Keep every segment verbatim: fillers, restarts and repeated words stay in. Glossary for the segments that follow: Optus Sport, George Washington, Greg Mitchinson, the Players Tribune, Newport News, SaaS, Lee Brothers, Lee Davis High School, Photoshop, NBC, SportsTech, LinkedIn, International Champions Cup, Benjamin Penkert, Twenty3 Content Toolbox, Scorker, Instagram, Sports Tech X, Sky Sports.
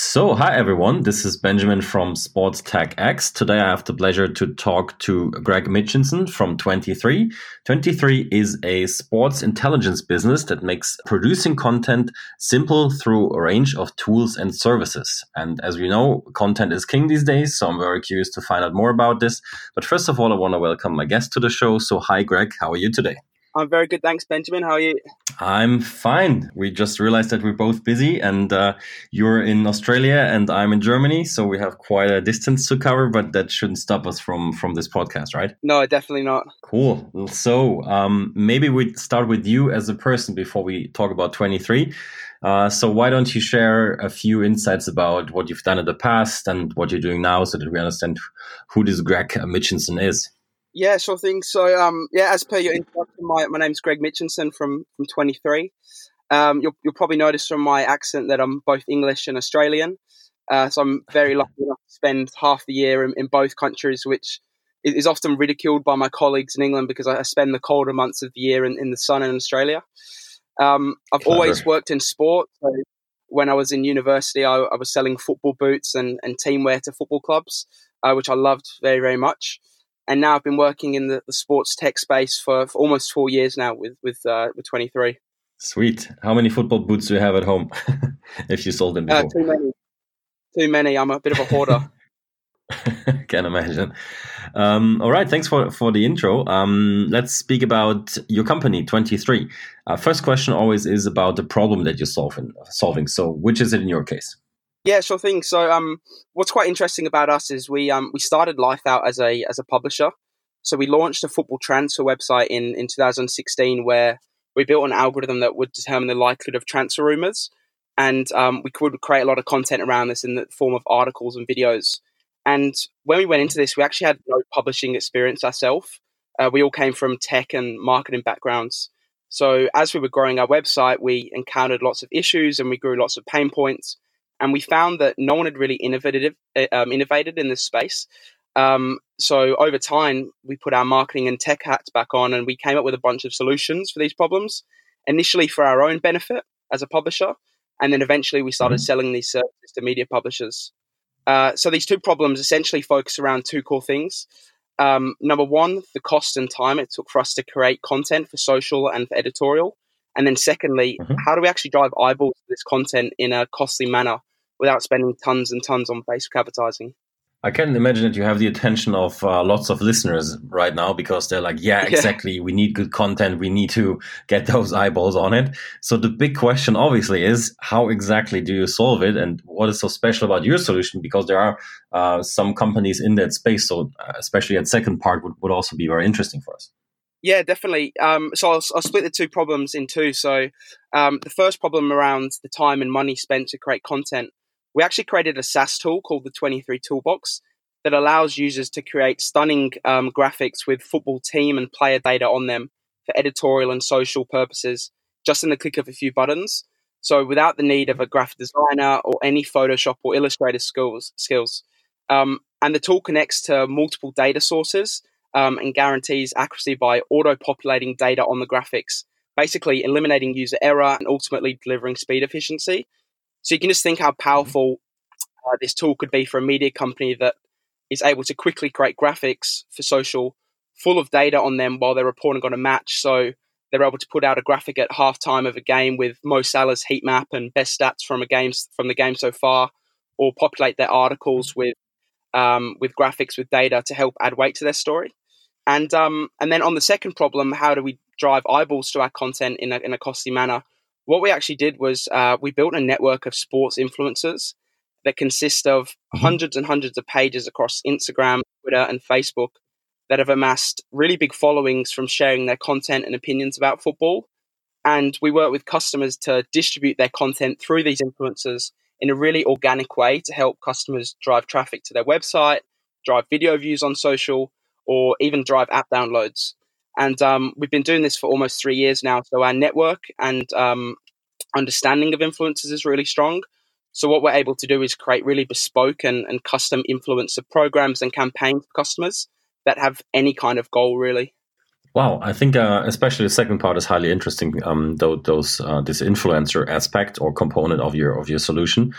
So, hi everyone, this is Benjamin from Sports Tech X. Today I have the pleasure to talk to Greg Mitchinson from twenty three. twenty three is a sports intelligence business that makes producing content simple through a range of tools and services. And as we know, content is king these days, so I'm very curious to find out more about this. But first of all, I want to welcome my guest to the show. So, hi Greg, how are you today? I'm very good, thanks, Benjamin. How are you? I'm fine. We just realized that we're both busy, and uh, you're in Australia and I'm in Germany, so we have quite a distance to cover, but that shouldn't stop us from, from this podcast, right? No, definitely not. Cool. So um, maybe we start with you as a person before we talk about twenty three. Uh, so why don't you share a few insights about what you've done in the past and what you're doing now so that we understand who this Greg Mitchinson is? Yeah, sure thing. So, um, yeah, as per your introduction, my my name's Greg Mitchinson from from twenty three. Um, you'll you'll probably notice from my accent that I'm both English and Australian. Uh, so I'm very lucky enough to spend half the year in, in both countries, which is often ridiculed by my colleagues in England because I spend the colder months of the year in, in the sun in Australia. Um, I've Clever. always worked in sport. So when I was in university, I, I was selling football boots and and teamwear to football clubs, uh, which I loved very very much. And now I've been working in the, the sports tech space for, for almost four years now with with, uh, with twenty three. Sweet. How many football boots do you have at home? If you sold them before. Uh, too many. Too many. I'm a bit of a hoarder. Can imagine. Um, all right. Thanks for, for the intro. Um, let's speak about your company, twenty three. Uh, first question always is about the problem that you're solving. solving. So which is it in your case? Yeah, sure thing. So, um, what's quite interesting about us is we um we started life out as a as a publisher. So we launched a football transfer website in in two thousand sixteen, where we built an algorithm that would determine the likelihood of transfer rumors, and um we could create a lot of content around this in the form of articles and videos. And when we went into this, we actually had no publishing experience ourselves. Uh, we all came from tech and marketing backgrounds. So as we were growing our website, we encountered lots of issues and we grew lots of pain points. And we found that no one had really innovated, um, innovated in this space. Um, so over time, we put our marketing and tech hats back on and we came up with a bunch of solutions for these problems, initially for our own benefit as a publisher. And then eventually we started selling these services to media publishers. Uh, so these two problems essentially focus around two core things. Um, number one, the cost and time it took for us to create content for social and for editorial. And then secondly, mm-hmm. how do we actually drive eyeballs to this content in a costly manner without spending tons and tons on Facebook advertising? I can imagine that you have the attention of uh, lots of listeners right now because they're like, yeah, exactly. Yeah. We need good content. We need to get those eyeballs on it. So the big question obviously is how exactly do you solve it? And what is so special about your solution? Because there are uh, some companies in that space. So especially that second part would, would also be very interesting for us. Yeah, definitely. Um, so I'll, I'll split the two problems in two. So um, the first problem around the time and money spent to create content, we actually created a SaaS tool called the twenty three Toolbox that allows users to create stunning um, graphics with football team and player data on them for editorial and social purposes, just in the click of a few buttons. So without the need of a graphic designer or any Photoshop or Illustrator skills. skills. Um, and the tool connects to multiple data sources Um, and guarantees accuracy by auto-populating data on the graphics, basically eliminating user error and ultimately delivering speed efficiency. So you can just think how powerful uh, this tool could be for a media company that is able to quickly create graphics for social full of data on them while they're reporting on a match. So they're able to put out a graphic at halftime of a game with Mo Salah's heat map and best stats from a game from the game so far, or populate their articles with um, with graphics with data to help add weight to their story. And um, and then on the second problem, how do we drive eyeballs to our content in a, in a costly manner? What we actually did was uh, we built a network of sports influencers that consist of hundreds and hundreds of pages across Instagram, Twitter, and Facebook that have amassed really big followings from sharing their content and opinions about football. And we work with customers to distribute their content through these influencers in a really organic way to help customers drive traffic to their website, drive video views on social, or even drive app downloads. And um, we've been doing this for almost three years now. So our network and um, understanding of influencers is really strong. So what we're able to do is create really bespoke and, and custom influencer programs and campaigns for customers that have any kind of goal, really. Wow, I think uh, especially the second part is highly interesting. Um, those, those uh, this influencer aspect or component of your of your solution.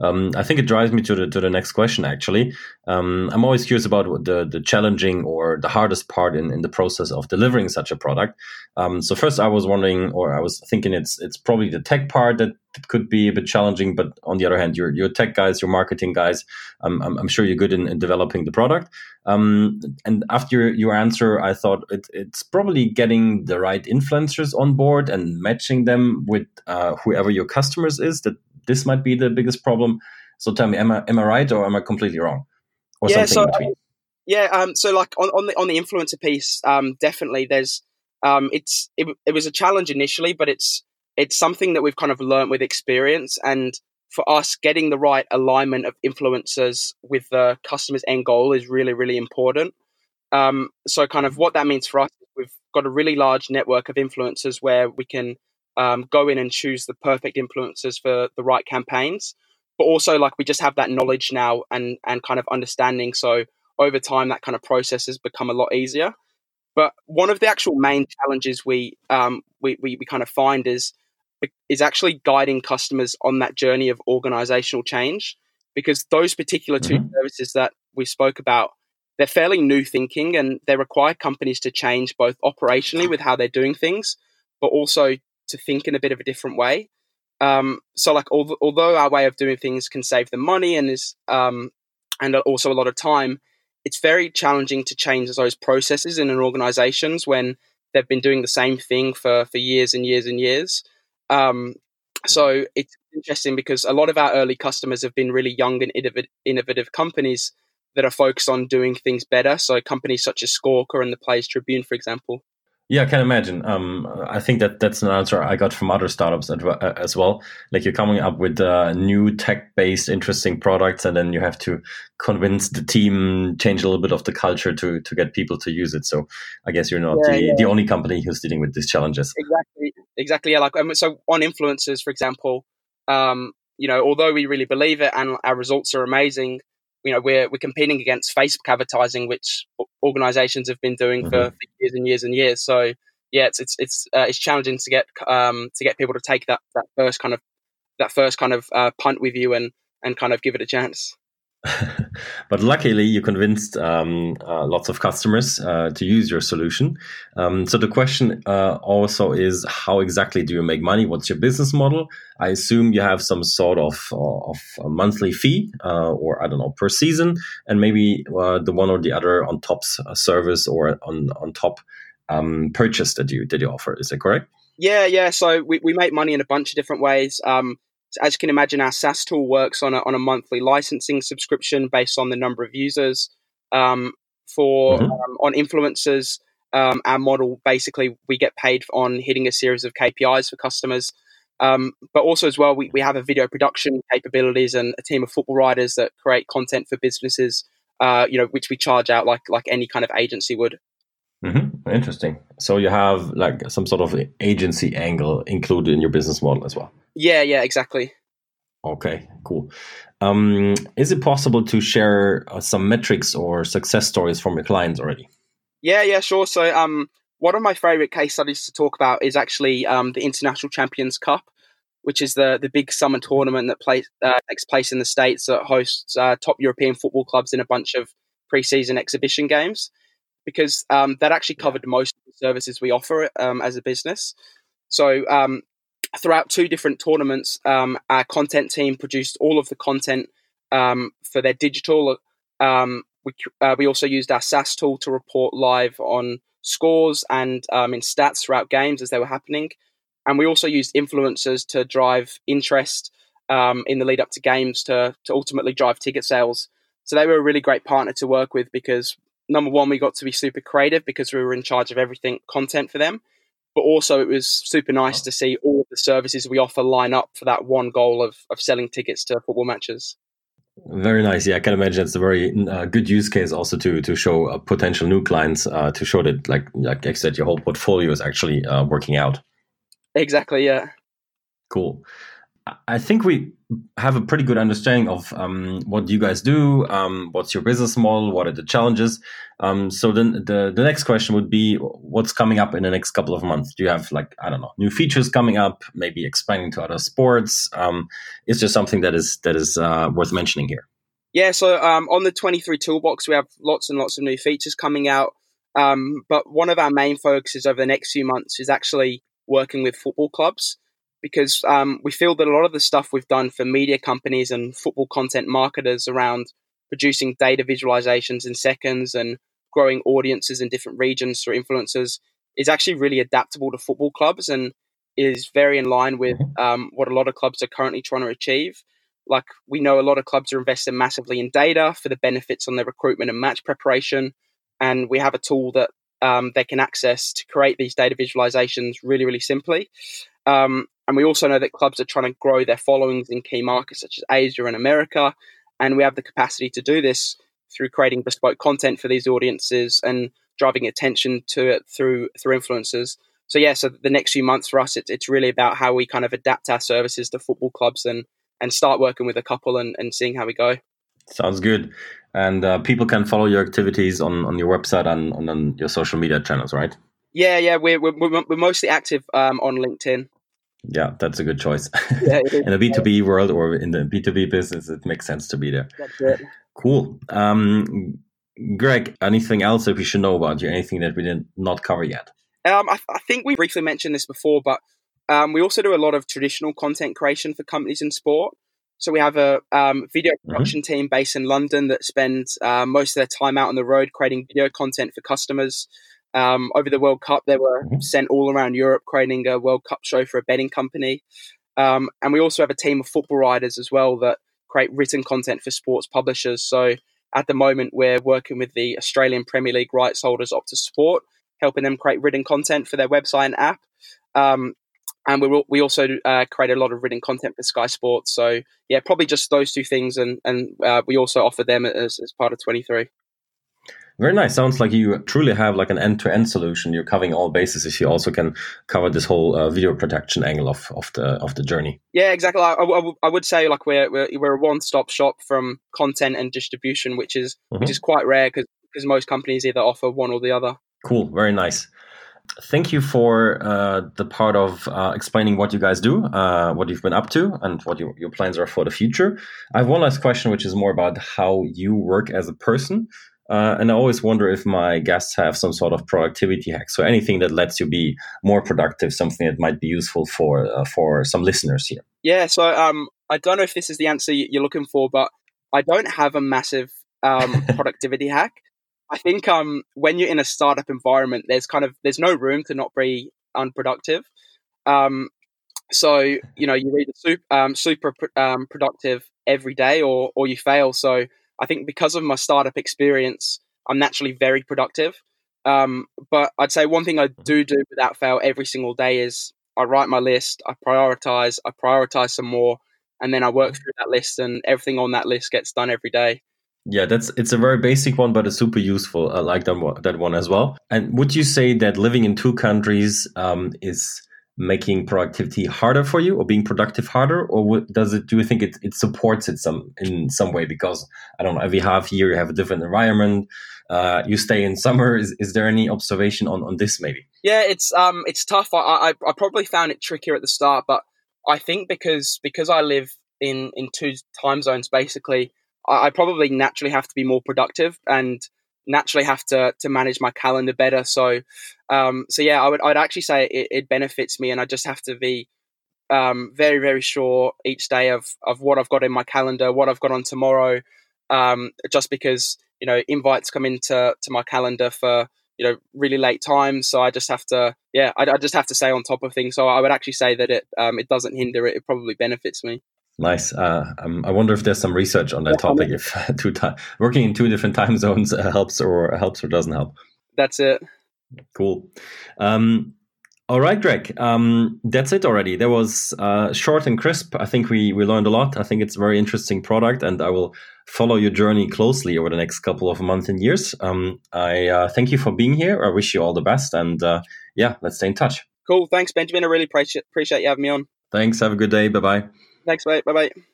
Um, I think it drives me to the to the next question, actually. Um, I'm always curious about what the, the challenging or the hardest part in, in the process of delivering such a product. Um, so first I was wondering, or I was thinking it's it's probably the tech part that could be a bit challenging, but on the other hand, you're, you're tech guys, you're marketing guys. Um, I'm, I'm sure you're good in, in developing the product. Um, and after your, your answer, I thought it, it's probably getting the right influencers on board and matching them with uh, whoever your customers is, that this might be the biggest problem. So tell me, am I, am I right or am I completely wrong? Or yeah, something so, in between? Um, yeah, um, so like on, on the on the influencer piece, um, definitely there's, um, it's it, it was a challenge initially, but it's, it's something that we've kind of learned with experience. And for us, getting the right alignment of influencers with the customer's end goal is really, really important. Um, so kind of what that means for us, we've got a really large network of influencers where we can um, go in and choose the perfect influencers for the right campaigns. But also, like, we just have that knowledge now and and kind of understanding. So over time, that kind of process has become a lot easier. But one of the actual main challenges we um, we, we, we kind of find is is actually guiding customers on that journey of organizational change, because those particular two mm-hmm. services that we spoke about, they're fairly new thinking and they require companies to change both operationally with how they're doing things, but also to think in a bit of a different way. Um, so like, al- although our way of doing things can save them money and is um, and also a lot of time, it's very challenging to change those processes in an organizations when they've been doing the same thing for, for years and years and years. Um, so it's interesting because a lot of our early customers have been really young and innovative companies that are focused on doing things better. So companies such as Scorker and the Players Tribune, for example. Yeah, I can imagine. Um, I think that that's an answer I got from other startups as well. Like, you're coming up with uh, new tech-based, interesting products, and then you have to convince the team, change a little bit of the culture to to get people to use it. So I guess you're not yeah, the, yeah. the only company who's dealing with these challenges. Exactly. Exactly. Yeah. Like, so on influencers, for example, um, you know, although we really believe it and our results are amazing, you know, we're we're competing against Facebook advertising, which organizations have been doing for, for years and years and years. So yeah, it's it's it's uh, it's challenging to get um to get people to take that that first kind of that first kind of uh, punt with you and and kind of give it a chance. But luckily, you convinced um, uh, lots of customers uh, to use your solution. Um, so the question uh, also is, how exactly do you make money? What's your business model? I assume you have some sort of of a monthly fee, uh, or I don't know, per season, and maybe uh, the one or the other on top service or on on top um, purchase that you that you offer. Is that correct? Yeah, yeah. So we we make money in a bunch of different ways. Um, As you can imagine, our SaaS tool works on a, on a monthly licensing subscription based on the number of users. Um, for mm-hmm. um, on influencers, um, our model, basically we get paid on hitting a series of K P Is for customers. Um, but also as well, we, we have a video production capabilities and a team of football writers that create content for businesses, uh, you know, which we charge out like like any kind of agency would. Mm-hmm. Interesting. So you have like some sort of agency angle included in your business model as well. Yeah, yeah, exactly. Okay, cool. Um, is it possible to share uh, some metrics or success stories from your clients already? Yeah, yeah, sure. So um, one of my favorite case studies to talk about is actually um, the International Champions Cup, which is the the big summer tournament that plays, uh, takes place in the States, that hosts uh, top European football clubs in a bunch of preseason exhibition games, because um, that actually covered most of the services we offer um, as a business. So um, throughout two different tournaments, um, our content team produced all of the content um, for their digital. Um, we, uh, we also used our SaaS tool to report live on scores and um, in stats throughout games as they were happening. And we also used influencers to drive interest um, in the lead up to games to, to ultimately drive ticket sales. So they were a really great partner to work with because, number one, we got to be super creative because we were in charge of everything content for them. But also it was super nice to see all of the services we offer line up for that one goal of of selling tickets to football matches. Very nice. Yeah, I can imagine it's a very uh, good use case also to to show uh, potential new clients, uh, to show that, like, like I said, your whole portfolio is actually uh, working out. Exactly, yeah. Cool. I think we have a pretty good understanding of um, what you guys do, um, what's your business model, what are the challenges. Um, so then the, the next question would be, what's coming up in the next couple of months? Do you have, like, I don't know, new features coming up, maybe expanding to other sports? Um, is there something that is that is uh, worth mentioning here? Yeah, so um, on the twenty-three Toolbox, we have lots and lots of new features coming out. Um, but one of our main focuses over the next few months is actually working with football clubs, because um, we feel that a lot of the stuff we've done for media companies and football content marketers around producing data visualizations in seconds and growing audiences in different regions through influencers is actually really adaptable to football clubs and is very in line with um, what a lot of clubs are currently trying to achieve. Like, we know a lot of clubs are investing massively in data for the benefits on their recruitment and match preparation. And we have a tool that um, they can access to create these data visualizations really, really simply. Um, and we also know that clubs are trying to grow their followings in key markets such as Asia and America. And we have the capacity to do this through creating bespoke content for these audiences and driving attention to it through through influencers. So, yeah, so the next few months for us, it, it's really about how we kind of adapt our services to football clubs and, and start working with a couple and, and seeing how we go. Sounds good. And uh, people can follow your activities on, on your website and on, on your social media channels, right? Yeah, yeah. We're, we're, we're mostly active um, on LinkedIn. Yeah, that's a good choice. Yeah, in the B two B world or in the B two B business, it makes sense to be there. That's it. Cool. Um, Greg, anything else that we should know about you? Anything that we did not cover yet? Um, I, I think we briefly mentioned this before, but um, we also do a lot of traditional content creation for companies in sport. So we have a um, video production mm-hmm. team based in London that spends uh, most of their time out on the road creating video content for customers. Um, over the World Cup, they were mm-hmm. sent all around Europe creating a World Cup show for a betting company. Um, and we also have a team of football writers as well that create written content for sports publishers. So at the moment, we're working with the Australian Premier League rights holders, Optus Sport, helping them create written content for their website and app. Um, And we we also uh, create a lot of written content for Sky Sports. So, yeah, probably just those two things. And, and uh, we also offer them as, as part of twenty-three. Very nice. Sounds like you truly have like an end-to-end solution. You're covering all bases if you also can cover this whole uh, video production angle of, of the of the journey. Yeah, exactly. I, I, I would say like we're, we're we're a one-stop shop from content and distribution, which is mm-hmm. which is quite rare because most companies either offer one or the other. Cool. Very nice. Thank you for uh, the part of uh, explaining what you guys do, uh, what you've been up to, and what your, your plans are for the future. I have one last question, which is more about how you work as a person. Uh, and I always wonder if my guests have some sort of productivity hack. So anything that lets you be more productive, something that might be useful for uh, for some listeners here. Yeah, so um, I don't know if this is the answer you're looking for, but I don't have a massive um, productivity hack. I think um, when you're in a startup environment, there's kind of there's no room to not be unproductive. Um, so you know you're either super, um, super um, productive every day, or or you fail. So I think because of my startup experience, I'm naturally very productive. Um, but I'd say one thing I do do without fail every single day is I write my list, I prioritize, I prioritize some more, and then I work through that list, and everything on that list gets done every day. Yeah, that's it's a very basic one, but it's super useful. I like that one, that one as well. And would you say that living in two countries um, is making productivity harder for you, or being productive harder, or what, does it? Do you think it, it supports it some in some way? Because I don't know, every half year you have a different environment. Uh, you stay in summer. Is is there any observation on, on this? Maybe. Yeah, it's um it's tough. I, I I probably found it trickier at the start, but I think because because I live in in two time zones basically. I probably naturally have to be more productive and naturally have to to manage my calendar better. So, um, so yeah, I would I'd actually say it, it benefits me, and I just have to be um, very very sure each day of of what I've got in my calendar, what I've got on tomorrow. Um, just because you know invites come into to my calendar for you know really late times, so I just have to yeah I, I just have to stay on top of things. So I would actually say that it um, it doesn't hinder it; it probably benefits me. Nice. Uh, um, I wonder if there's some research on that topic. If two time, working in two different time zones uh, helps or helps or doesn't help. That's it. Cool. Um, all right, Greg. Um, that's it already. That was uh, short and crisp. I think we we learned a lot. I think it's a very interesting product, and I will follow your journey closely over the next couple of months and years. Um, I uh, thank you for being here. I wish you all the best, and uh, yeah, let's stay in touch. Cool. Thanks, Benjamin. I really appreciate appreciate you having me on. Thanks. Have a good day. Bye bye. Thanks, mate. Bye-bye.